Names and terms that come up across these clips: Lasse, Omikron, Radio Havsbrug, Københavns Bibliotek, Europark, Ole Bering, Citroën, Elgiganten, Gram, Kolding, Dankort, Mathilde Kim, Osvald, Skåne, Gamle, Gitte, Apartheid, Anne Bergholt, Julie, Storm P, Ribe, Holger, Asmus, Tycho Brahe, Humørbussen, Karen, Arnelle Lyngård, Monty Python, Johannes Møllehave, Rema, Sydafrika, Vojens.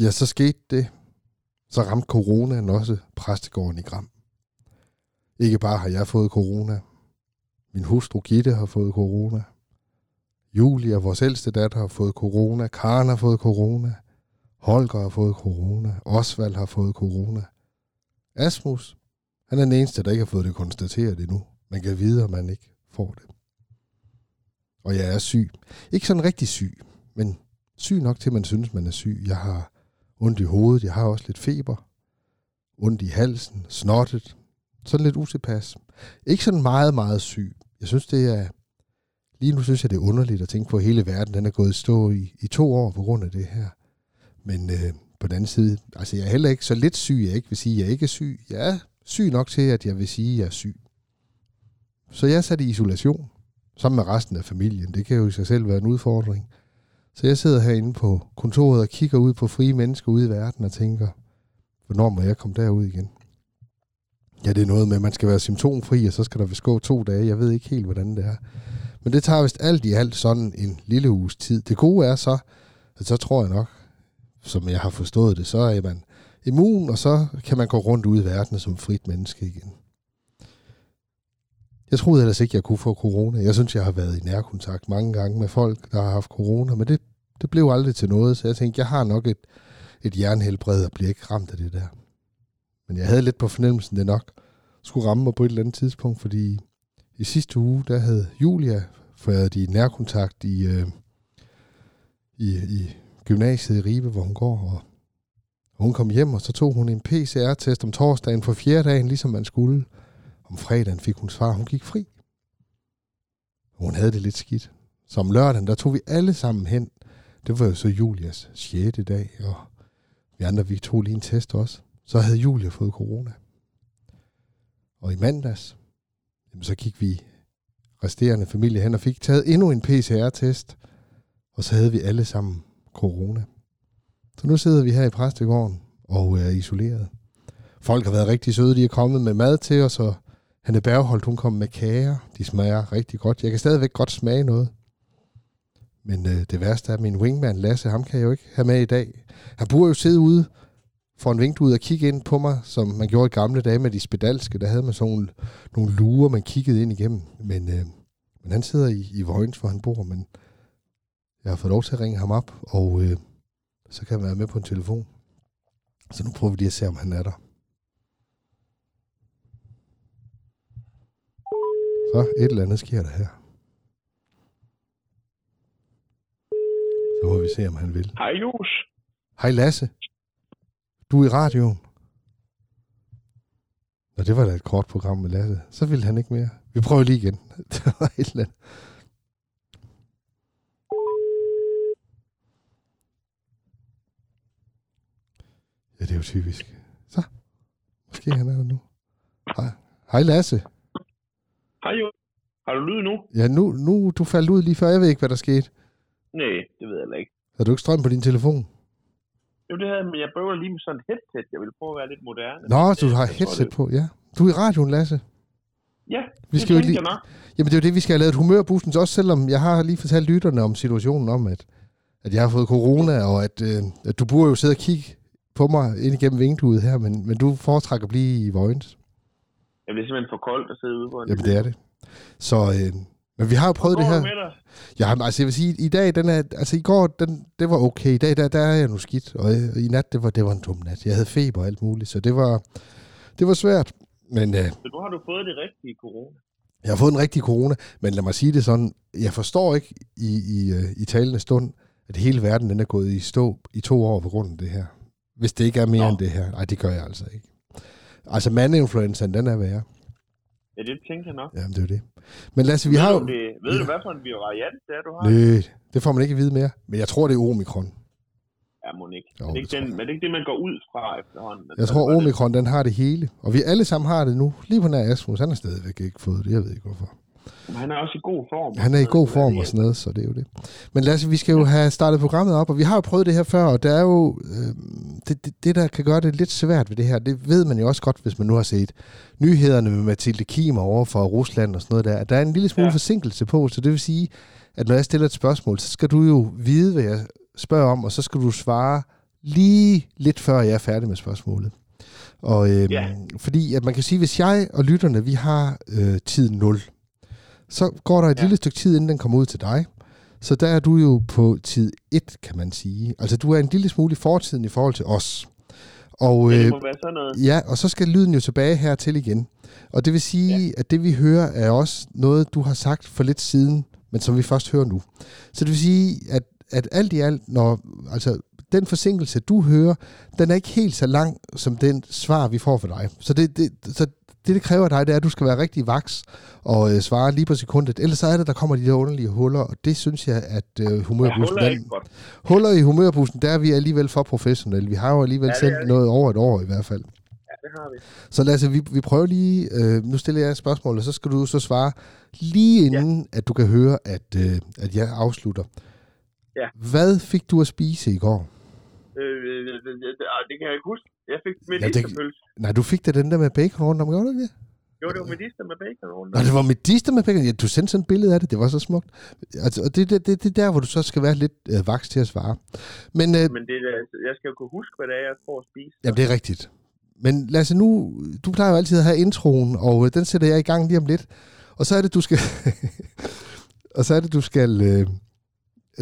Ja, så skete det. Så ramte coronaen også præstegården i Gram. Ikke bare har jeg fået corona. Min hustru Gitte har fået corona. Julie og vores ældste datter har fået corona. Karen har fået corona. Holger har fået corona. Osvald har fået corona. Asmus, han er den eneste, der ikke har fået det konstateret endnu. Man kan vide, at man ikke får det. Og jeg er syg. Ikke sådan rigtig syg, men syg nok til, man synes, man er syg. Jeg har ondt i hovedet. Jeg har også lidt feber. Ondt i halsen. Snottet. Sådan lidt utilpas. Ikke sådan meget, meget syg. Jeg synes, det er... Lige nu synes jeg, det er underligt at tænke på, at hele verden den er gået stå i 2 år på grund af det her. Men på den anden side, altså jeg er heller ikke så lidt syg, jeg ikke vil sige, at jeg ikke er syg. Jeg er syg nok til, at jeg vil sige, at jeg er syg. Så jeg er sat i isolation, sammen med resten af familien. Det kan jo i sig selv være en udfordring. Så jeg sidder herinde på kontoret og kigger ud på frie mennesker ude i verden og tænker, hvornår må jeg komme derud igen? Ja, det er noget med, at man skal være symptomfri, og så skal der vist gå 2 dage. Jeg ved ikke helt, hvordan det er. Men det tager vist alt i alt sådan en lille uges tid. Det gode er så, at så tror jeg nok, som jeg har forstået det, så er man immun, og så kan man gå rundt ud i verden som frit menneske igen. Jeg troede ellers ikke, jeg kunne få corona. Jeg synes, jeg har været i nærkontakt mange gange med folk, der har haft corona, men det blev aldrig til noget, så jeg tænkte, jeg har nok et hjernehelbred og bliver ikke ramt af det der. Men jeg havde lidt på fornemmelsen, det nok skulle ramme mig på et eller andet tidspunkt, fordi i sidste uge, der havde Julia fået i nærkontakt i gymnasiet i Ribe, hvor hun går, og hun kom hjem, og så tog hun en PCR-test om torsdagen for 4. dagen, ligesom man skulle. Om fredagen fik hun svar, hun gik fri. Hun havde det lidt skidt. Så om lørdagen, der tog vi alle sammen hen. Det var jo så Julias 6. dag, og vi andre, vi tog lige en test også. Så havde Julia fået corona. Og i mandags, jamen, så gik vi resterende familie hen og fik taget endnu en PCR-test. Og så havde vi alle sammen corona. Så nu sidder vi her i præstegården og er isoleret. Folk har været rigtig søde, de er kommet med mad til os, og Anne Bergholt, hun kom med kager. De smager rigtig godt. Jeg kan stadigvæk godt smage noget. Men det værste er, min wingman Lasse, ham kan jeg jo ikke have med i dag. Han burde jo sidde ude for en vinklud og kigge ind på mig, som man gjorde i gamle dage med de spedalske. Der havde man sådan nogle lurer, man kiggede ind igennem. Men han sidder i Vojens, hvor han bor, men jeg har fået lov til at ringe ham op, og så kan han være med på en telefon. Så nu prøver vi lige at se, om han er der. Så et eller andet sker der her. Så må vi se, om han vil. Hej, Jus. Hej, Lasse. Du er i radioen. Nå, det var da et kort program med Lasse. Så ville han ikke mere. Vi prøver lige igen. Det var et eller andet. Ja, det er jo typisk. Så. Måske han er der nu. Hej Lasse. Hej Jus. Har du lyd nu? Ja, nu du faldt ud lige før. Jeg ved ikke, hvad der skete. Nej, det ved jeg ikke. Har du ikke strøm på din telefon? Jo, det her, men jeg prøver lige med sådan et headset. Jeg vil prøve at være lidt moderne. Nå, du har headset på, ja. Du er i radioen, Lasse. Ja, vi skal jo lige... Jamen, det er jo det, vi skal have lavet Humørbussen, også selvom jeg har lige fortalt lytterne om situationen om, at jeg har fået corona, og at du burde jo sidde og kigge på mig ind igennem vinduet her, men du foretrækker at blive i Vojens. Jamen, det er simpelthen for koldt at sidde ude på en. Jamen, det er det. Så... Men vi har jo prøvet det her. Ja, altså jeg vil sige, i dag, i går, det var okay. I dag, der er jeg nu skidt. Og i nat, det var en dum nat. Jeg havde feber og alt muligt, så det var svært. Men, så nu har du fået det rigtige corona. Jeg har fået en rigtig corona, men lad mig sige det sådan. Jeg forstår ikke i talende stund, at hele verden den er gået i stå i 2 år på grund af det her. Hvis det ikke er mere end det her. Nej, det gør jeg altså ikke. Altså mandinfluenzaen, den er værre. Ja, det tænkte jeg nok. Jamen, det er det. Men Lasse, vi har jo... Ved du, hvad for en variant det er, du har? Nej, det får man ikke at vide mere. Men jeg tror, det er omikron. Ja, må ikke. Jo, men det er ikke det, man går ud fra efterhånden. Jeg tror, omikron, den har det hele. Og vi alle sammen har det nu. Lige på nær Asmus, han har stadigvæk ikke fået det. Jeg ved ikke, hvorfor. Men han er også i god form. Han er i god form og sådan noget, så det er jo det. Men Lasse, vi skal jo have startet programmet op, og vi har jo prøvet det her før, og der er jo det, der kan gøre det lidt svært ved det her, det ved man jo også godt, hvis man nu har set nyhederne med Mathilde Kim over fra Rusland og sådan noget der, at der er en lille smule forsinkelse på, så det vil sige, at når jeg stiller et spørgsmål, så skal du jo vide, hvad jeg spørger om, og så skal du svare lige lidt før jeg er færdig med spørgsmålet. Og, fordi at man kan sige, hvis jeg og lytterne, vi har tid 0, så går der et lille stykke tid, inden den kommer ud til dig. Så der er du jo på tid 1, kan man sige. Altså, du er en lille smule i fortiden i forhold til os. Og, det må være sådan noget. Ja, og så skal lyden jo tilbage hertil igen. Og det vil sige, at det vi hører er også noget, du har sagt for lidt siden, men som vi først hører nu. Så det vil sige, at alt i alt, når altså den forsinkelse, du hører, den er ikke helt så lang, som den svar, vi får for dig. Så det kræver dig, det er, at du skal være rigtig vaks og svare lige på sekundet. Ellers så er det, der kommer de der underlige huller, og det synes jeg, at humørbussen... Huller i humørbussen, der er vi alligevel for professionelle. Vi har jo alligevel sendt noget over et år i hvert fald. Ja, det har vi. Så Lasse, vi prøver lige... nu stiller jeg et spørgsmål, og så skal du så svare lige inden, at du kan høre, at jeg afslutter. Ja. Hvad fik du at spise i går? Det kan jeg ikke huske. Jeg fik medisterpølse. Nej, du fik da den der med bacon rundt om, gjorde du ikke det? Jo, det var medister med bacon rundt om. Nej, det var medister med bacon? Ja, du sendte sådan et billede af det, det var så smukt. Altså, og det er der, hvor du så skal være lidt vaks til at svare. Men det er, jeg skal jo kunne huske, hvad det er, jeg får at spise. Jamen, det er rigtigt. Men Lasse, nu, du plejer jo altid at have introen, og den sætter jeg i gang lige om lidt. Og så er det, du skal...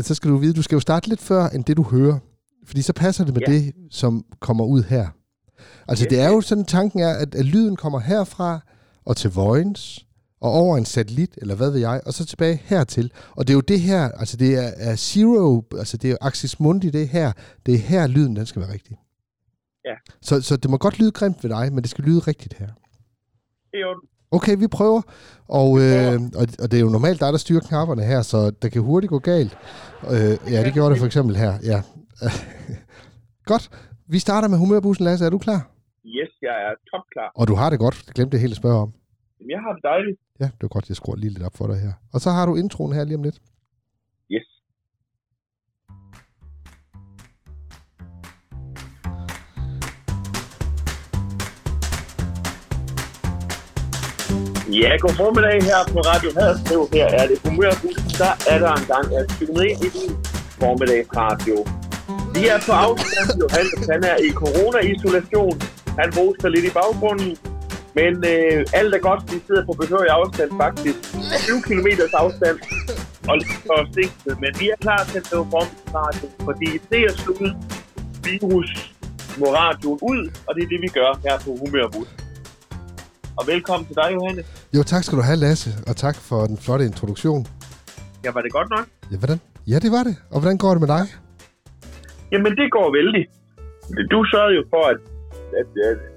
så skal du vide, du skal jo starte lidt før, end det du hører. Fordi så passer det med det, som kommer ud her. Altså det er jo sådan, tanken er, at lyden kommer herfra og til Vojens, og over en satellit, eller hvad ved jeg, og så tilbage hertil. Og det er jo det her, altså det er zero, altså det er axis mundi, det er her lyden, den skal være rigtig. Ja. Så det må godt lyde grimt ved dig, men det skal lyde rigtigt her. Jo. Okay, vi prøver, og det er jo normalt dig, der styrer knapperne her, så der kan hurtigt gå galt. Ja, det gjorde det for eksempel her, ja. Godt, vi starter med humørbussen, Lasse, er du klar? Yes, jeg er topklar. Og du har det godt, jeg glemte det helt at spørge om. Jamen, jeg har det dejligt. Ja, det var godt, jeg skruer lige lidt op for dig her. Og så har du introen her lige om lidt. Yes. Ja, god formiddag her på Radio Havsbrug. Her er det Humørbussen. Der er der engang at stykke med ind i din formiddag radio. Vi er på afstand. Johannes, han er i corona-isolation. Han bruger lidt i baggrunden. Men alt er godt. Vi sidder på behørig afstand faktisk. 20 kilometers afstand. Og lidt for sigtet. Men vi er klar til at lave formiddag radio. Fordi det er sluttet. Virus må radioen ud. Og det er det, vi gør her på Humørbussen. Og velkommen til dig, Johannes. Jo, tak skal du have, Lasse, og tak for den flotte introduktion. Ja, var det godt nok? Ja, hvordan? Ja, det var det. Og hvordan går det med dig? Jamen, det går vældig. Du sørgede jo for, at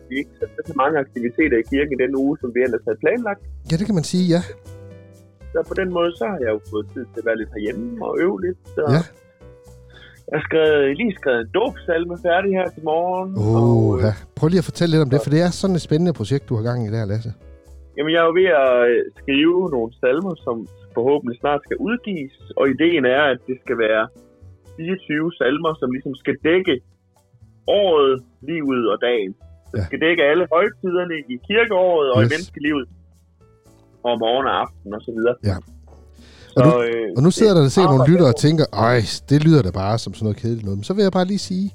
vi ikke havde så mange aktiviteter i kirken i den uge, som vi ellers havde planlagt. Ja, det kan man sige, ja. Så på den måde, så har jeg jo fået tid til at være lidt herhjemme og øve lidt. Så ja. Jeg har lige skrevet en dåbsalme færdig her til morgen. Ja. Prøv lige at fortælle lidt om det, for det er sådan et spændende projekt, du har gang i der, Lasse. Jamen, jeg er jo ved at skrive nogle salmer, som forhåbentlig snart skal udgives. Og ideen er, at det skal være 24 salmer, som ligesom skal dække året, livet og dagen. Det skal dække alle højtiderne i kirkeåret og i menneskelivet. Og morgen og aften og så videre. Ja. Og nu sidder der og ser nogle lyttere og tænker, ej, det lyder da bare som sådan noget kedeligt noget. Men så vil jeg bare lige sige,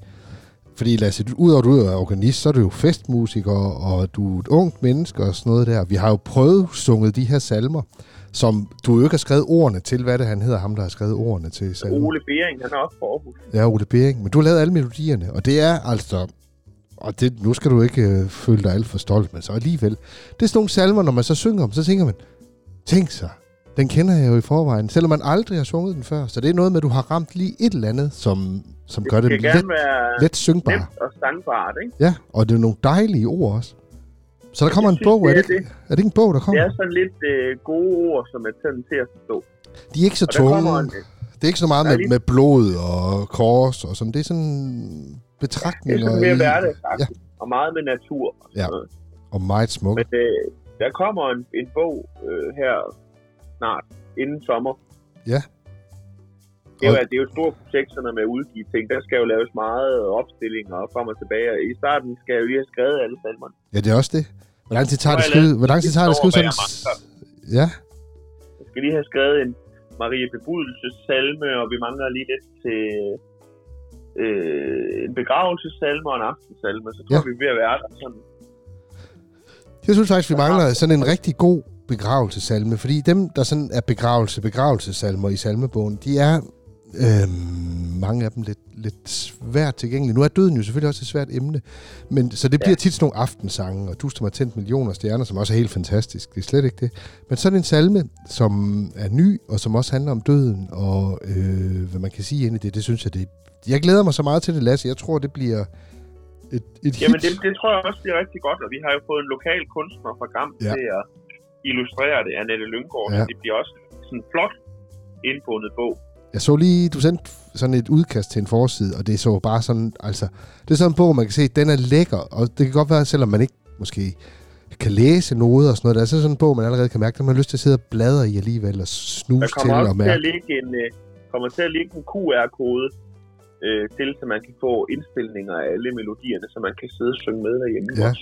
fordi Lasse, udover du er organist, så er du jo festmusiker, og du er et ungt menneske og sådan noget der. Vi har jo prøvesunget de her salmer, som du jo ikke har skrevet ordene til. Hvad det han hedder, ham der har skrevet ordene til salmer? Ole Bering, han er også fra Aarhus. Ja, Ole Bering, men du har lavet alle melodierne, og det er altså... Og det, nu skal du ikke føle dig alt for stolt, men så alligevel. Det er sådan nogle salmer, når man så synger om, så tænker man, tænk sig... Den kender jeg jo i forvejen, selvom man aldrig har sunget den før. Så det er noget med, at du har ramt lige et eller andet, som gør det let syngbart. Nemt og sangbart, ikke? Ja, og det er nogle dejlige ord også. Så der kommer en bog, er det ikke en bog, der kommer? Det er sådan lidt gode ord, som er til at forstå. De er ikke så tunge. Det er ikke så meget med blod og kors og sådan. Det er sådan betragtninger. Det er sådan mere hverdag, faktisk. Ja. Og meget med natur. Og sådan noget. Og meget smukt. Men der kommer en bog her... snart, inden sommer. Ja. Det er jo et stort projekt, sådan med at udgive ting. Der skal jo laves meget opstillinger og frem og tilbage. I starten skal jeg jo lige have skrevet alle salmerne. Ja, det er også det. Hvor lang tid tager det skrive? Hvor lang tid tager det skrive sådan? Ja. Jeg skal lige have skrevet en Marie Bebudelses salme, og vi mangler lige lidt til en begravelsesalme og en aftensalme, så tror vi er ved at være der sådan. Jeg synes faktisk, vi mangler sådan en rigtig god begravelsesalme, fordi dem, der sådan er begravelsesalmer i salmebogen, de er mange af dem lidt svært tilgængelige. Nu er døden jo selvfølgelig også et svært emne, men så det bliver tit sådan nogle aftensange, og du står med tændt millioner stjerner, som også er helt fantastisk. Det er slet ikke det. Men sådan en salme, som er ny, og som også handler om døden, og hvad man kan sige ind i det, det synes jeg, det... Jeg glæder mig så meget til det, Lasse. Jeg tror, det bliver... Et jamen det tror jeg også bliver rigtig godt, og vi har jo fået en lokal kunstner fra Gram til at illustrere det, Arnelle Lyngård, og det bliver også sådan en flot indbundet bog. Jeg så lige, du sendte sådan et udkast til en forside, og det så bare sådan, altså, det er sådan en bog, man kan se, den er lækker, og det kan godt være, selvom man ikke måske kan læse noget og sådan noget, der er så sådan en bog, man allerede kan mærke, at man har lyst til at sidde og bladre i alligevel og snuse til og mærke. Der kommer til at ligge en QR-kode, til, så man kan få indstillinger af alle melodierne, så man kan sidde og synge med derhjemme. Ja,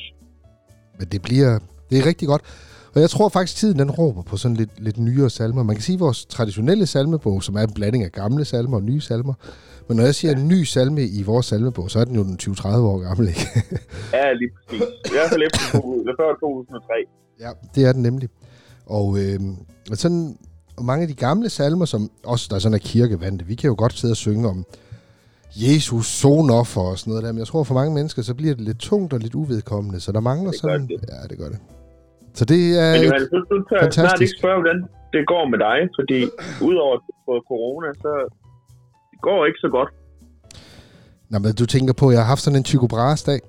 men det er rigtig godt. Og jeg tror faktisk, tiden den råber på sådan lidt nyere salmer. Man kan sige, vores traditionelle salmebog, som er en blanding af gamle salmer og nye salmer, men når jeg siger en ny salme i vores salmebog, så er den jo den 20-30 år gammel, ikke? Ja, lige præcis. I hvert fald efter før 2003. Ja, det er den nemlig. Og sådan og mange af de gamle salmer, som også der er sådan er kirkevante, vi kan jo godt sidde og synge om Jesus, sonoffer og sådan noget der. Men jeg tror, for mange mennesker, så bliver det lidt tungt og lidt uvedkommende. Så der mangler sådan... Det. Ja, det gør det. Så det er fantastisk. Jeg snart ikke spørge, hvordan det går med dig. Fordi udover corona, så det går ikke så godt. Nå, men du tænker på, at jeg har haft sådan en Tycho Brahes dag.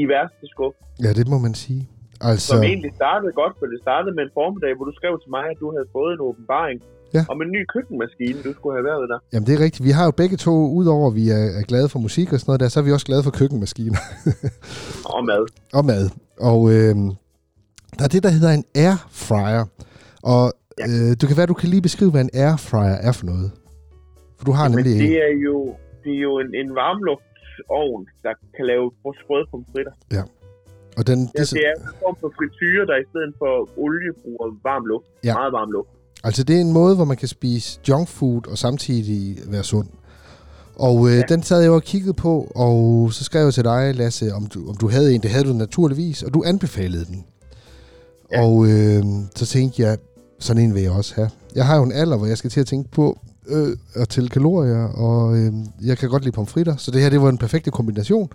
I værste skub. Ja, det må man sige. Altså... Som egentlig startede godt, for det startede med en formiddag, hvor du skrev til mig, at du havde fået en åbenbaring. Ja. Og med en ny køkkenmaskine, du skulle have været der. Jamen, det er rigtigt. Vi har jo begge to, udover at vi er glade for musik og sådan noget der, så er vi også glade for køkkenmaskiner. Og mad. Og mad. Og der er det, der hedder en airfryer. Og du kan lige beskrive, hvad en airfryer er for noget. For du har nemlig en. Det er jo en varmluftsovn, der kan lave sprøde pomfritter. Ja. Og den, det er en form for frityre, der i stedet for olie bruger varm luft. Ja. Meget varm luft. Altså, det er en måde, hvor man kan spise junk food og samtidig være sund. Og den sad jeg jo og kiggede på, og så skrev jeg til dig, Lasse, om du havde en. Det havde du naturligvis, og du anbefalede den. Ja. Og så tænkte jeg, sådan en vil jeg også have. Jeg har jo en alder, hvor jeg skal til at tænke på at tælle kalorier, og jeg kan godt lide pomfritter, så det her, det var en perfekte kombination.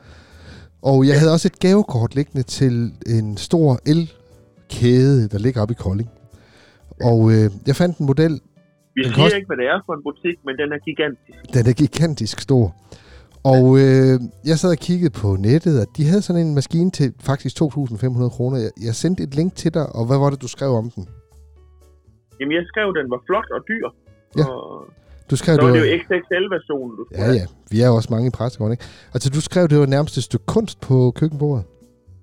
Og jeg havde også et gavekort liggende til en stor elkæde, der ligger oppe i Kolding. Og jeg fandt en model. Vi siger ikke, hvad det er for en butik, men den er gigantisk. Den er gigantisk stor. Og jeg sad og kiggede på nettet, og de havde sådan en maskine til faktisk 2.500 kroner. Jeg sendte et link til dig, og hvad var det, du skrev om den? Jamen, jeg skrev, den var flot og dyr. Ja. Og du skrev, så det var jo XXL-versionen, du skrev. Ja, ja. Vi er jo også mange i pressegården, ikke? Altså, du skrev, det var nærmest et stykke kunst på køkkenbordet.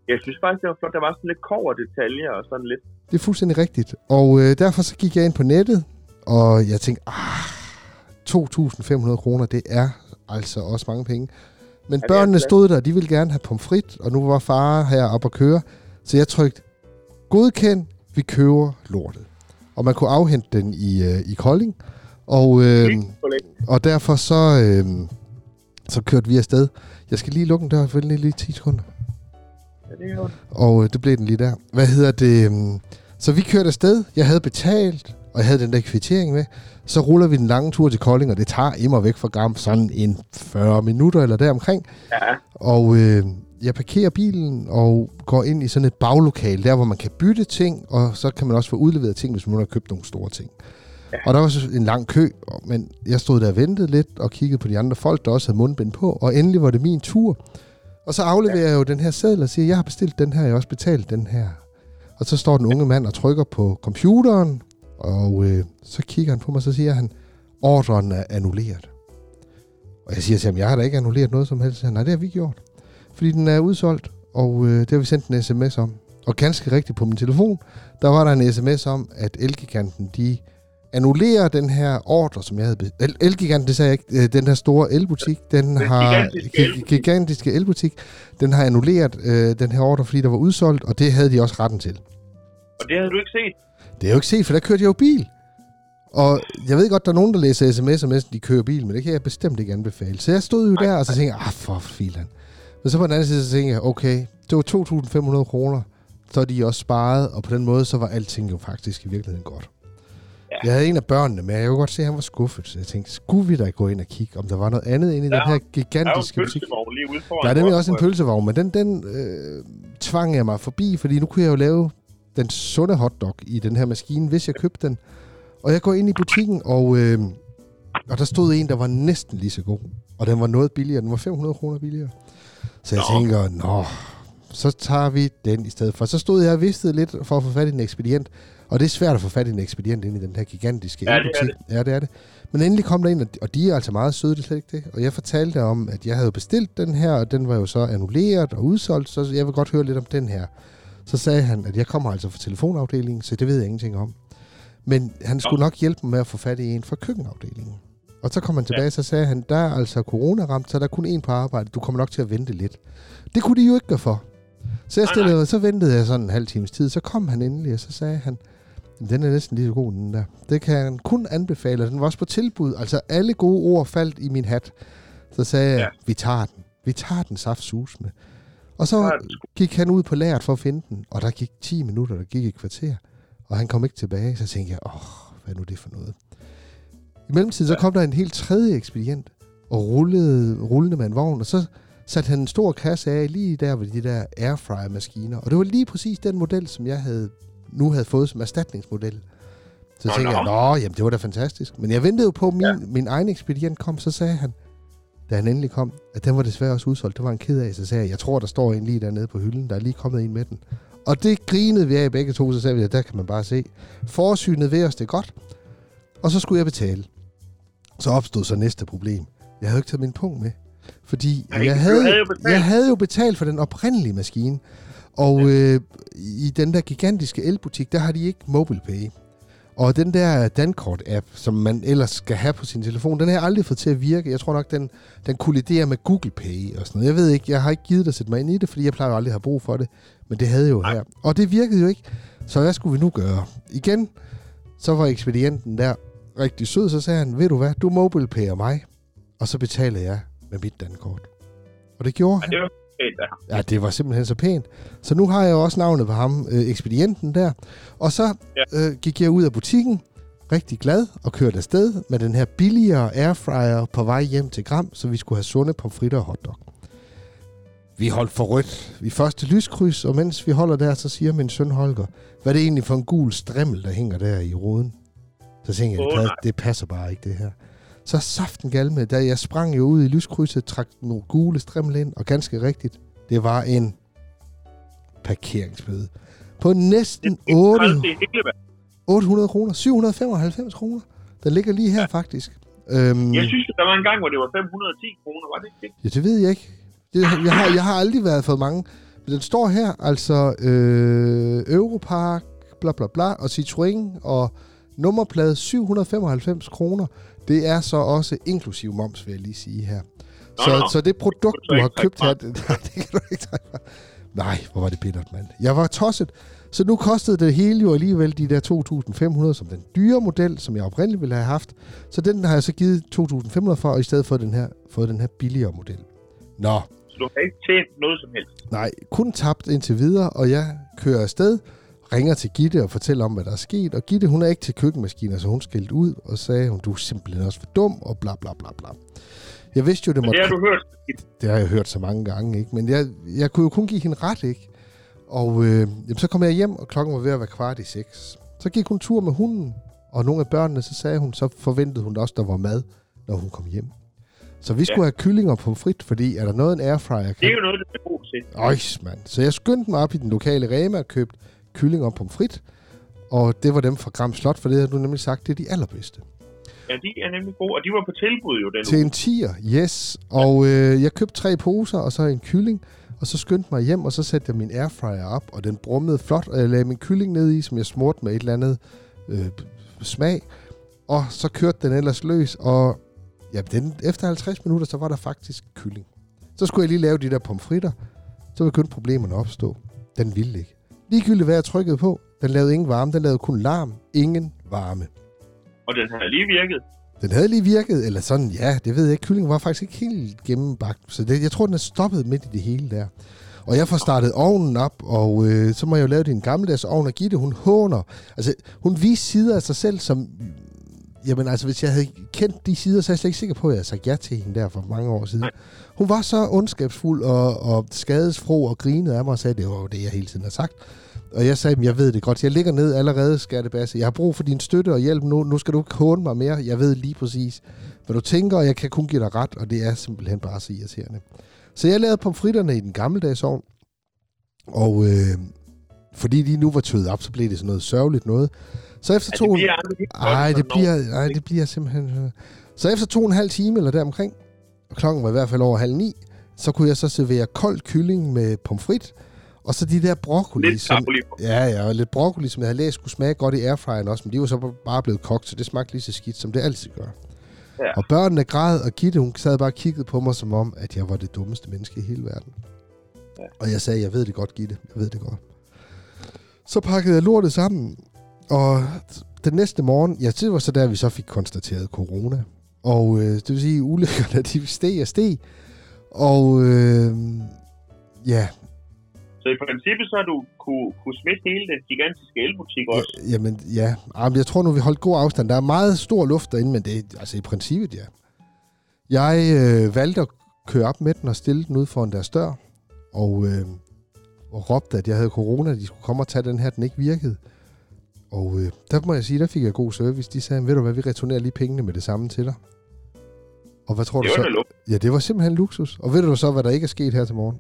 Jeg synes faktisk, det var flot. Der var sådan lidt kobberdetaljer og sådan lidt. Det er fuldstændig rigtigt. Og derfor så gik jeg ind på nettet, og jeg tænkte, 2.500 kroner, det er altså også mange penge. Men børnene stod der, og de ville gerne have pomfrit, og nu var far heroppe at køre. Så jeg trykte, godkend, vi køber lortet. Og man kunne afhente den i Kolding. Og derfor så kørte vi afsted. Jeg skal lige lukke den dør, for den er lige 10 sekunder. Og det blev den lige der. Hvad hedder det? Så vi kørte afsted. Jeg havde betalt, og jeg havde den der kvittering med. Så ruller vi den lange tur til Kolding, og det tager immer væk fra Gram sådan en 40 minutter eller deromkring. Ja. Og jeg parkerer bilen og går ind i sådan et baglokale, der hvor man kan bytte ting, og så kan man også få udleveret ting, hvis man har købt nogle store ting. Ja. Og der var så en lang kø, men jeg stod der og ventede lidt og kiggede på de andre folk, der også havde mundbind på, og endelig var det min tur. Og så afleverer jeg jo den her seddel og siger, jeg har bestilt den her, jeg har også betalt den her. Og så står den unge mand og trykker på computeren, og så kigger han på mig, så siger han, ordren er annulleret. Og jeg siger til ham, jeg har da ikke annulleret noget som helst. Han, nej, det har vi gjort, fordi den er udsolgt, og det har vi sendt en sms om. Og ganske rigtigt på min telefon, der var der en sms om, at Elgiganten, de annullerer den her ordre, som jeg havde Elgiganten, det sagde jeg ikke. Den her store elbutik, gigantiske elbutik, den har annulleret den her ordre, fordi der var udsolgt, og det havde de også retten til. Og det havde du ikke set? Det havde jeg jo ikke set, for der kørte jeg jo bil. Og jeg ved godt, der er nogen, der læser sms'er, mens de kører bil, men det kan jeg bestemt ikke anbefale. Så jeg stod jo der, og så tænkte jeg, for filan. Men så på den anden side, så tænkte jeg, okay, det var 2.500 kroner, så de også sparet, og på den måde, så var alting jo faktisk i virkeligheden godt. Ja. Jeg havde en af børnene med, jeg kunne godt se, at han var skuffet, så jeg tænkte, skulle vi da gå ind og kigge, om der var noget andet inde i den her gigantiske butik? Der er nemlig også en pølsevogn, men den tvang jeg mig forbi, fordi nu kunne jeg jo lave den sunde hotdog i den her maskine, hvis jeg købte den. Og jeg går ind i butikken, og der stod en, der var næsten lige så god. Og den var noget billigere. Den var 500 kroner billigere. Så jeg tænker, så tager vi den i stedet for. Så stod jeg og vistede lidt for at få fat i en ekspedient. Og det er svært at få fat i en ekspedient inde i den her gigantiske butik. Ja, det er det. Men endelig kom der en, og de er altså meget søde, det slet ikke det. Og jeg fortalte om, at jeg havde bestilt den her, og den var jo så annulleret og udsolgt. Så jeg vil godt høre lidt om den her. Så sagde han, at jeg kommer altså fra telefonafdelingen, så det ved jeg ingenting om. Men han skulle nok hjælpe mig med at få fat i en fra køkkenafdelingen. Og så kom han tilbage, så sagde han, der er altså corona-ramt, så der er kun en på arbejde. Du kommer nok til at vente lidt. Det kunne de jo ikke gøre for. Så jeg stillede, så ventede jeg sådan en halv times tid. Så kom han endelig, og så sagde han, den er næsten lige så god, den der. Det kan han kun anbefale, den var også på tilbud. Altså alle gode ord faldt i min hat. Så sagde jeg, vi tager den. Vi tager den saftsus med. Og så gik han ud på lageret for at finde den. Og der gik 10 minutter, der gik et kvarter. Og han kom ikke tilbage, så tænkte jeg, hvad er nu det for noget? I mellemtiden, så kom der en helt tredje ekspedient, og rullede med en vogn, og så satte han en stor kasse af lige der ved de der airfryer-maskiner. Og det var lige præcis den model, som jeg havde fået som erstatningsmodel. Så tænkte jeg, jamen det var da fantastisk. Men jeg ventede jo på, at min egen ekspedient kom, så sagde han, da han endelig kom, at den var desværre også udsolgt. Det var en ked af, så sagde jeg tror, der står en lige dernede på hylden, der er lige kommet en med den. Og det grinede vi af i begge to, så sagde vi, at der kan man bare se. Forsynet ved os, det er godt. Og så skulle jeg betale. Så opstod så næste problem. Jeg havde ikke taget min pung med. Fordi jeg havde jo betalt for den oprindelige maskine. Og i den der gigantiske elbutik, der har de ikke MobilePay. Og den der Dankort-app, som man ellers skal have på sin telefon, den har jeg aldrig fået til at virke. Jeg tror nok, den kolliderer med Google Pay og sådan noget. Jeg ved ikke, jeg har ikke givet dig at sætte mig ind i det, fordi jeg plejer aldrig at have brug for det. Men det havde jo her. Og det virkede jo ikke. Så hvad skulle vi nu gøre? Igen, så var ekspedienten der rigtig sød, så sagde han, ved du hvad, du MobilePay'er mig, og så betaler jeg med mit Dankort. Og det gjorde han. Ja, det var simpelthen så pænt. Så nu har jeg jo også navnet på ham, ekspedienten der. Og så gik jeg ud af butikken, rigtig glad, og kørte afsted med den her billigere airfryer på vej hjem til Gram, så vi skulle have sunde pomfritter og hotdog. Vi holdt for rødt i første lyskryds, og mens vi holder der, så siger min søn Holger, hvad er det egentlig for en gul strimmel, der hænger der i ruden? Så tænkte jeg, det passer bare ikke det her. Så saften galme, da jeg sprang jo ud i lyskrydset, trak nogle gule strimmel ind, og ganske rigtigt, det var en parkeringsbøde på næsten 800 kroner, 795 kroner. Der ligger lige her faktisk. Jeg synes, der var en gang, hvor det var 510 kroner, var det ikke? Ja, det ved jeg ikke. Jeg har aldrig været for mange. Men den står her, altså Europark, bla bla bla, og Citroën, og nummerplade 795 kroner. Det er så også inklusiv moms, vil jeg lige sige her. Så det produkt, du har købt her, det kan du ikke tage fra. Nej, hvor var det bittert, mand. Jeg var tosset. Så nu kostede det hele jo alligevel de der 2.500, som den dyre model, som jeg oprindeligt ville have haft. Så den har jeg så givet 2.500 for, og i stedet for den her billigere model. Nå. Så du har ikke tjent noget som helst? Nej, kun tabt indtil videre, og jeg kører afsted, ringer til Gitte og fortæller om, hvad der er sket. Og Gitte, hun er ikke til køkkenmaskiner, så hun skældte ud og sagde, hun du er simpelthen også for dum, og bla bla bla bla. Jeg vidste jo, det måtte... Det har du hørt. Det har jeg hørt så mange gange, ikke? Men jeg kunne jo kun give hende ret, ikke? Og så kom jeg hjem, og klokken var ved at være 5:45. Så gik hun tur med hunden, og nogle af børnene, så sagde hun, så forventede hun også, der var mad, når hun kom hjem. Så vi skulle have kyllinger på frit, fordi er der noget, en airfryer kan... Det er jo noget, det er god til. Øjs, mand. Så jeg skyndte mig op i den lokale Rema og købte kyllinger på frit, og det var dem fra Gram Slot, for det havde du nemlig sagt, det er de allerbedste. Ja, de er nemlig gode, og de var på tilbud jo den til uge. En 10'er, yes. Og jeg købte 3 poser, og så en kylling, og så skyndte mig hjem, og så satte jeg min airfryer op, og den brummede flot, og jeg lagde min kylling ned i, som jeg smurte med et eller andet smag, og så kørte den ellers løs, og efter 50 minutter, så var der faktisk kylling. Så skulle jeg lige lave de der pomfritter, så begyndte problemerne at opstå. Den ville ikke. Ligegyldigt hvad jeg trykkede på, den lavede ingen varme, den lavede kun larm, ingen varme. Og den havde lige virket. Den havde lige virket, eller sådan, ja, det ved jeg ikke. Kyllingen var faktisk ikke helt gennembagt, så det, jeg tror, den er stoppet midt i det hele der. Og jeg får startet ovnen op, og så må jeg jo lave det i en gammeldags ovn, og Gitte, hun håner. Altså, hun viste sider af sig selv, som... Jamen, altså, hvis jeg havde kendt de sider, så er jeg slet ikke sikker på, at jeg havde sagt ja til hende der for mange år siden. Hun var så ondskabsfuld og skadesfro og grinede af mig og sagde, det var det, jeg hele tiden har sagt. Og jeg sagde, jeg ved det godt. Jeg ligger ned allerede, skattebasse. Jeg har brug for din støtte og hjælp nu. Nu skal du ikke håne mig mere. Jeg ved lige præcis, hvad du tænker, og jeg kan kun give dig ret, og det er simpelthen bare så irriterende. Så jeg lavede pomfritterne i den gammeldags ovn, og fordi de nu var tøet op, så blev det sådan noget sørgeligt noget. Så efter to... det bliver simpelthen... Så efter 2,5 time eller deromkring, og klokken var i hvert fald over 8:30, så kunne jeg så servere kold kylling med pomfrit, og så de der broccoli, lidt broccoli, som jeg havde læst, skulle smage godt i airfryeren også, men de var så bare blevet kogt, så det smagte lige så skidt, som det altid gør. Ja. Og børnene græd, og Gitte, hun sad bare og kiggede på mig, som om, at jeg var det dummeste menneske i hele verden. Ja. Og jeg sagde, jeg ved det godt, Gitte, jeg ved det godt. Så pakkede jeg lortet sammen, og den næste morgen, det var så der, vi så fik konstateret corona. Og det vil sige, ulykkerne, de steg og steg. Og ja... Så i princippet så har du kunne smitte hele den gigantiske elbutik også? Ja, jamen ja, jeg tror nu, vi holdt god afstand. Der er meget stor luft derinde, men det er altså i princippet, ja. Jeg valgte at køre op med den og stille den ud foran deres dør, og råbte, at jeg havde corona, de skulle komme og tage den her, den ikke virkede. Og der må jeg sige, der fik jeg god service. De sagde, ved du hvad, vi returnerer lige pengene med det samme til dig. Og hvad tror du så? Ja, det var simpelthen luksus. Og ved du så, hvad der ikke er sket her til morgen?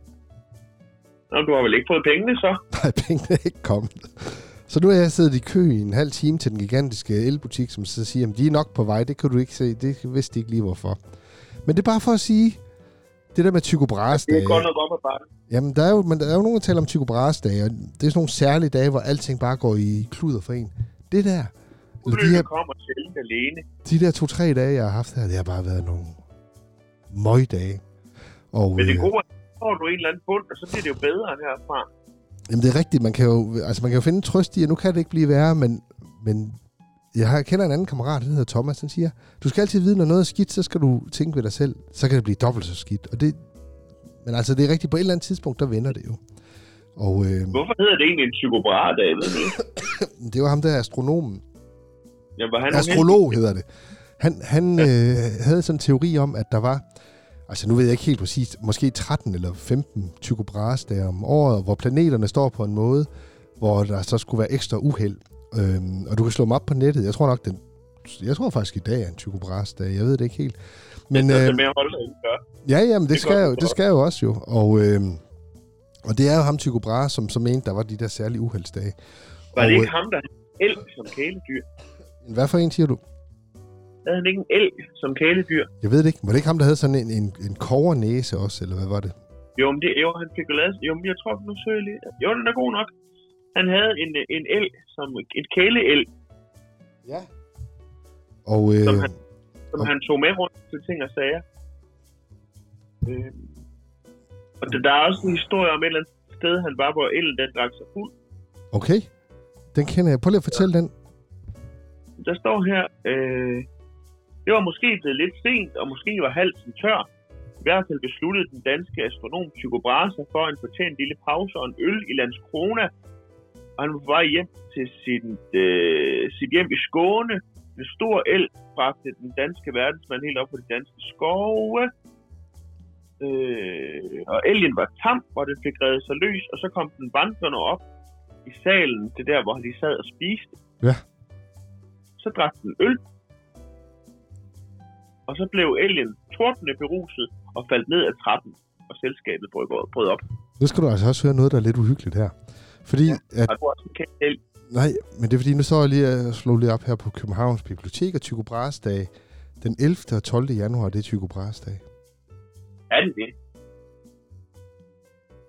Nå, du har vel ikke fået pengene, så? Nej, pengene er ikke kommet. Så nu er jeg siddet i kø i 30 minutter til den gigantiske elbutik, som så siger, at de er nok på vej, det kan du ikke se. Det vidste de ikke lige, hvorfor. Men det er bare for at sige, det der med Tycho Brahes dage... Det er godt nok op ad bakken. Jamen, der er jo nogen, der taler om Tycho Brahes dage, og det er sådan nogle særlige dage, hvor alting bare går i kluder for en. Det der... Ulykken kommer sjældent alene. De der 2-3 dage, jeg har haft her, det har bare været nogle møgdage. Men det gode... Får du en eller anden bund, og så bliver det jo bedre herfra. Jamen det er rigtigt, man kan jo finde trøst i, at nu kan det ikke blive værre, men jeg kender en anden kammerat, der hedder Thomas, han siger, du skal altid vide, når noget er skidt, så skal du tænke ved dig selv, så kan det blive dobbelt så skidt. Og det, men altså det er rigtigt, på et eller andet tidspunkt, der vender det jo. Og, hvorfor hedder det egentlig en Tycho Brahe, David? Det var ham der astronomen. Jamen, han astrolog hedder det. Han havde sådan en teori om, at der var... Altså nu ved jeg ikke helt præcist, måske 13 eller 15 Tycho Brahes dage om året, hvor planeterne står på en måde, hvor der så skulle være ekstra uheld. Og du kan slå dem op på nettet. Jeg tror faktisk i dag er en Tycho Brahes dag. Jeg ved det ikke helt. Men det er mere Holger. Ja, jamen det skal jo også. Og det er jo ham Tycho Brahe, som mente, der var de der særlige uheldsdage. Var det ikke ham, der havde en elg som kæledyr? Hvad for en siger du? Havde han ikke en elg som kæledyr? Jeg ved det ikke. Var det ikke ham, der havde sådan en koggernæse også, eller hvad var det? Jo, han fik jo lavet... Jo, men jeg tror, nu søger jeg lige... Jo, den er god nok. Han havde en elg som... Et kæleelg. Ja. Og... han tog med rundt til ting og sager. Og der er også en historie om et eller andet sted, han var på elden, den drak sig fuld. Okay. Den kender jeg. Prøv lige at fortælle den. Der står her... Det var måske blevet lidt sent, og måske var halsen tør. I hvert fald besluttede den danske astronom Tycho Brahe sig for en fortjent lille pause og en øl i Landskrona. Og han var på vej hjem til sit hjem i Skåne. En stor elg bragte den danske verdensmand helt op på de danske skove. Og elgen var tam, og den fik reddet sig løs, og så kom den vandrende op i salen, det der, hvor de sad og spiste. Ja. Så drak den øl. Og så blev elgen tordende beruset og faldt ned af trappen, og selskabet brød op. Nu skal du altså også høre noget, der er lidt uhyggeligt her. Fordi ja, at... Nej, men det er fordi, nu så jeg lige slog lidt op her på Københavns Bibliotek og Tycho Brahes dag. Den 11. og 12. januar, det er Tycho Brahes dag. Er det det?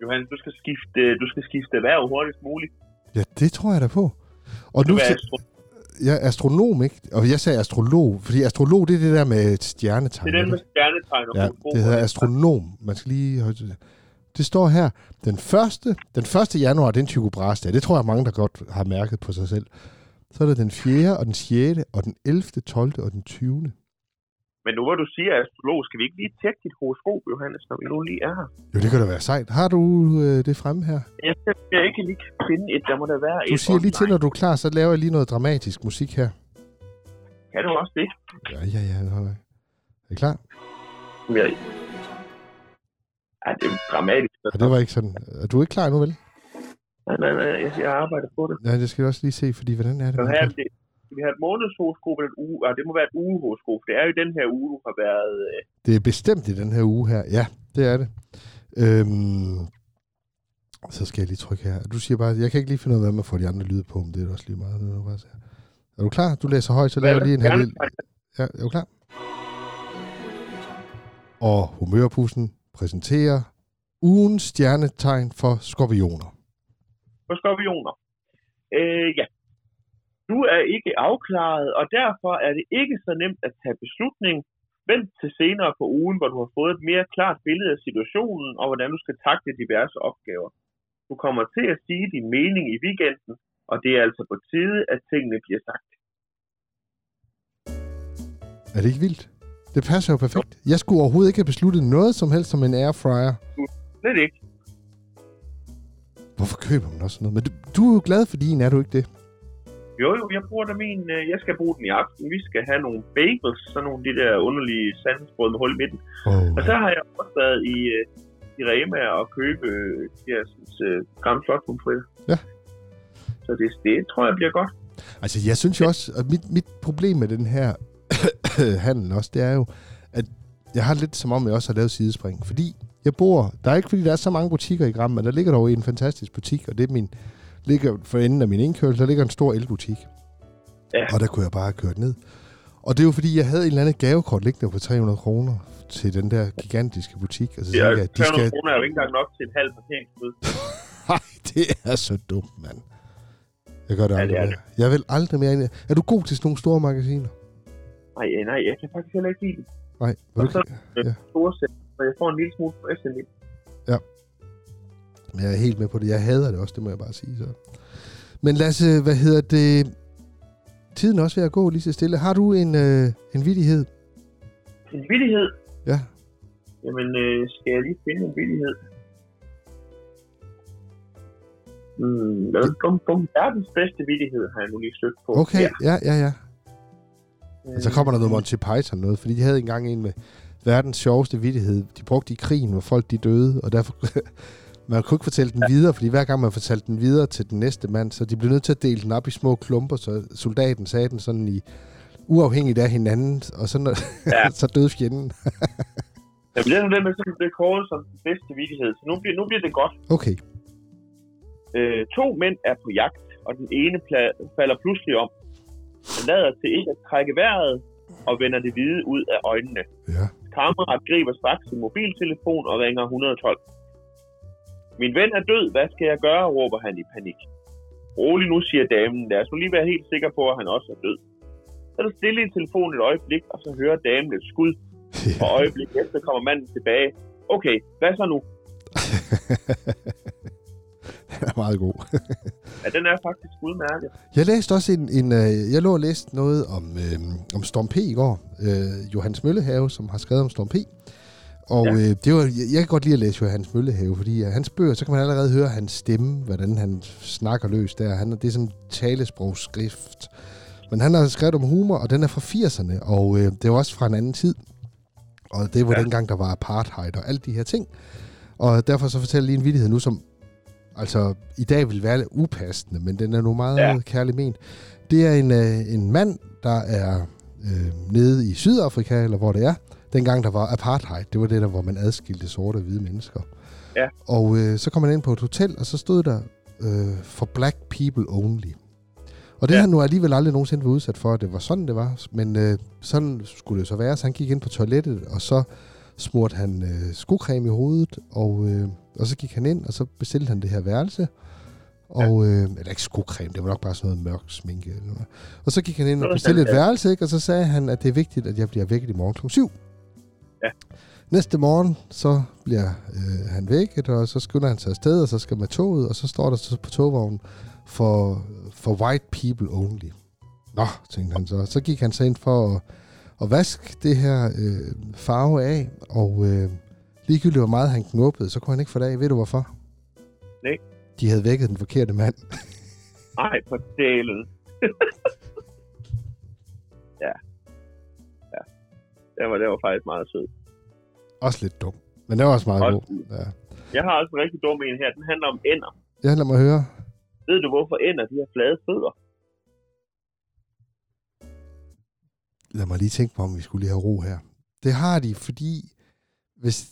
Johannes, du skal skifte erhverv hurtigst muligt. Ja, det tror jeg da på. Og nu... Ja, astronom, ikke? Og jeg sagde astrolog, fordi astrolog, det er det der med stjernetegn. Det er den med stjernetegn. Ja, det hedder astronom. Man skal lige... Det står her. Den 1. januar, det er en Tycho Brahes dag. Det tror jeg, mange, der godt har mærket på sig selv. Så er der den 4. og den 6. og den 11., 12. og den 20. Men nu hvor du siger astrolog, skal vi ikke lige tjekke dit horoskop, Johannes, når vi nu lige er her? Jo, det kan da være sejt. Har du det fremme her? Jeg skal ikke lige finde et, der må da være et. Du siger lige til, når du er klar, så laver jeg lige noget dramatisk musik her. Kan du også det? Ja. Er I klar? Ja. Ej, det er dramatisk. Og det var ikke sådan. Er du ikke klar nu, vel? Nej, jeg arbejder på det. Nej, det skal jeg også lige se, fordi hvordan er det? Vi har et månedshoroskop eller en uge. Ah, det må være et ugehoroskop. Det er jo den her uge, du har været... Det er bestemt i den her uge her. Ja, det er det. Så skal jeg lige trykke her. Du siger bare... Jeg kan ikke lige finde ud af, hvad man får de andre lyde på, men det er også lige meget. Det er, bare er du klar? Du læser højt, så laver lige en halv... Ja, er du klar? Og Humørbussen præsenterer ugens stjernetegn for skorpioner. For skorpioner? Ja. Du er ikke afklaret, og derfor er det ikke så nemt at tage beslutning. Vent til senere på ugen, hvor du har fået et mere klart billede af situationen og hvordan du skal takle diverse opgaver. Du kommer til at sige din mening i weekenden, og det er altså på tide, at tingene bliver sagt. Er det ikke vildt? Det passer jo perfekt. Jeg skulle overhovedet ikke have besluttet noget som helst som en airfryer. Det er det ikke. Hvorfor køber man også noget? Men du er jo glad for din, er du ikke det? Jo, jeg bruger da min... Jeg skal bruge den i aften. Vi skal have nogle bagels, sådan nogle de der underlige sandhedsbrød med hul i midten. Og så har jeg også været i Rema og købe de her Gram flotbrunfritter. Ja. Så det tror jeg bliver godt. Altså, jeg synes jo også... Og mit problem med den her handel også, det er jo, at jeg har lidt som om, jeg også har lavet sidespring. Fordi jeg bor... Der er ikke, fordi der er så mange butikker i Gram, men der ligger dog en fantastisk butik, og det er min... ligger for enden af min indkørsel, der ligger en stor elbutik. Ja. Og der kunne jeg bare have kørt ned. Og det er jo fordi, jeg havde en eller anden gavekort liggende på 300 kroner til den der gigantiske butik. Altså, ja, jeg, 300 kroner er jo ikke engang nok til en halv parkeringsbøde. Nej, det er så dumt, mand. Jeg gør det aldrig mere. Jeg vil aldrig mere ind. Er du god til sådan nogle store magasiner? Nej, jeg kan faktisk heller ikke lide dem. Nej, og så er det store sæt, så jeg får en lille smule på SNL. Ja. Men jeg er helt med på det. Jeg hader det også, det må jeg bare sige. Så. Men Lasse, hvad hedder det? Tiden er også ved at gå lige så stille. Har du en vittighed? En vittighed? Ja. Jamen, skal jeg lige finde en vittighed? Verdens bedste vittighed har jeg nu lige søgt på. Okay, ja. Og så kommer der noget Monty Python noget, fordi de havde engang en med verdens sjoveste vittighed. De brugte i krigen, hvor folk de døde, og derfor... Man kunne ikke fortælle den videre, fordi hver gang man fortalte den videre til den næste mand, så de blev nødt til at dele den op i små klumper, så soldaten sagde den sådan i uafhængigt af hinanden, og sådan, så døde fjenden. Jeg bliver sådan lidt med, så det bliver kåret som den bedste vittighed, så nu bliver det godt. Okay. 2 mænd er på jagt, og den ene falder pludselig om. Han lader til ikke at trække vejret, og vender det hvide ud af øjnene. Ja. Kammerat griber straks sin mobiltelefon og ringer 112. Min ven er død, hvad skal jeg gøre, råber han i panik. Rolig nu, siger damen. Lad os nu lige være helt sikker på, at han også er død. Så er der stille i telefonen et øjeblik, og så hører damen et skud. Og øjeblik efter kommer manden tilbage. Okay, hvad så nu? Den er meget god. Ja, den er faktisk udmærket. Jeg læste også jeg lå og læste noget om Storm P i går. Johannes Møllehave, som har skrevet om Storm P. Og det var, jeg kan godt lide at læse Johannes Møllehave, fordi hans bøger, så kan man allerede høre hans stemme, hvordan han snakker løs der. Det er sådan en talesprogsskrift. Men han har skrevet om humor, og den er fra 80'erne, og det var også fra en anden tid. Og det var dengang, der var apartheid og alle de her ting. Og derfor så fortæller jeg lige en vittighed nu, som altså i dag vil være upassende, men den er nu meget kærlig ment. Det er en mand, der er nede i Sydafrika, eller hvor det er. Dengang der var apartheid, det var det der, hvor man adskilte sorte og hvide mennesker. Ja. Og så kom man ind på et hotel, og så stod der for black people only. Og det har han nu alligevel aldrig nogensinde været udsat for, at det var sådan, det var. Men sådan skulle det så være, så han gik ind på toilettet, og så smurte han skocreme i hovedet, og så gik han ind, og så bestilte han det her værelse. Og, eller ikke skocreme, det var nok bare sådan noget mørk sminke. Eller noget. Og så gik han ind og bestilte et værelse, ikke? Og så sagde han, at det er vigtigt, at jeg bliver vækket i morgen kl. 7. Ja. Næste morgen, så bliver han vækket, og så skynder han sig afsted, og så skal man toget, og så står der så på togvognen for white people only. Nå, tænkte han så. Så gik han så ind for at vaske det her farve af, og ligegyldigt hvor meget han knuppede, så kunne han ikke få det af. Ved du hvorfor? Nej. De havde vækket den forkerte mand. Nej, på delen. Ja. Ja. Det var faktisk meget sødt. Også lidt dum, men det var også meget god. Ja. Jeg har også en rigtig dum en her. Den handler om ænder. Ja, lad mig høre. Ved du, hvorfor ænder de har flade fødder? Lad mig lige tænke på, om vi skulle lige have ro her. Det har de, fordi hvis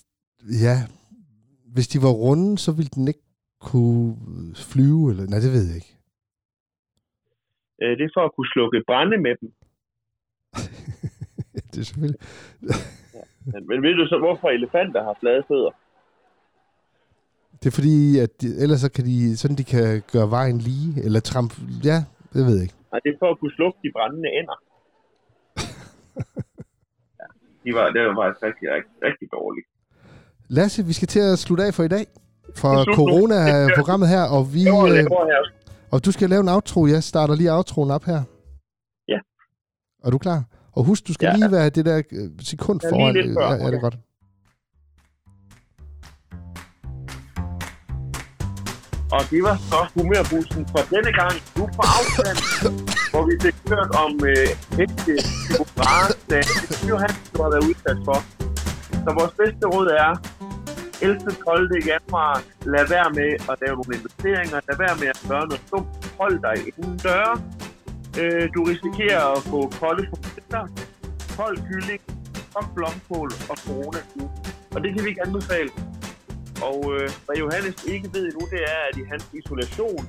de var runde, så ville den ikke kunne flyve. Eller, nej, det ved jeg ikke. Det er for at kunne slukke brænde med dem. Det er selvfølgelig... Men ved du så, hvorfor elefanter har flade fødder? Det er fordi, at ellers så kan de kan gøre vejen lige, eller trampe, ja, det ved jeg ikke. Nej, det er for at kunne slukke de brændende ænder. Ja, det var faktisk rigtig, rigtig, rigtig dårligt. Lasse, vi skal til at slutte af for i dag, for corona-programmet her, og vi... Og du skal lave en outro, jeg starter lige outroen op her. Ja. Er du klar? Og husk, du skal lige være det der sekund foran. Ja, det er godt. Og det var så Humørbussen for denne gang. Nu på afstand, hvor vi fik hørt om ægte Tycho Brahe, da Johannes har været udsat for. Så vores bedste råd er, elsker Kolding i januar, lad være med at lave nogle investeringer, lad være med at gøre noget dumt, hold dig inden døre. Du risikerer at få kolde forfælder, kold kylling, kold blomkål og corona. Og det kan vi ikke anbefale. Og hvad Johannes ikke ved endnu, det er, at i hans isolation,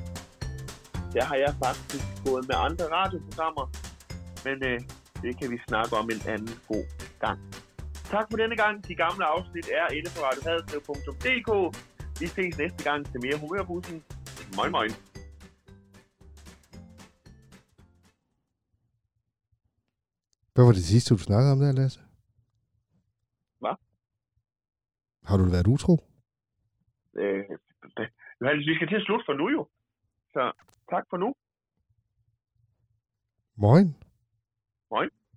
der har jeg faktisk gået med andre radioprogrammer. Men det kan vi snakke om en anden god gang. Tak for denne gang. De gamle afsnit er inde på radiohavsbrug.dk. Vi ses næste gang til mere Humørbussen. Moin moin. Hvad var det sidste, du snakkede om der, Lasse? Hvad? Har du været utro? Vi skal til at slutte for nu jo. Så tak for nu. Moin. Moin.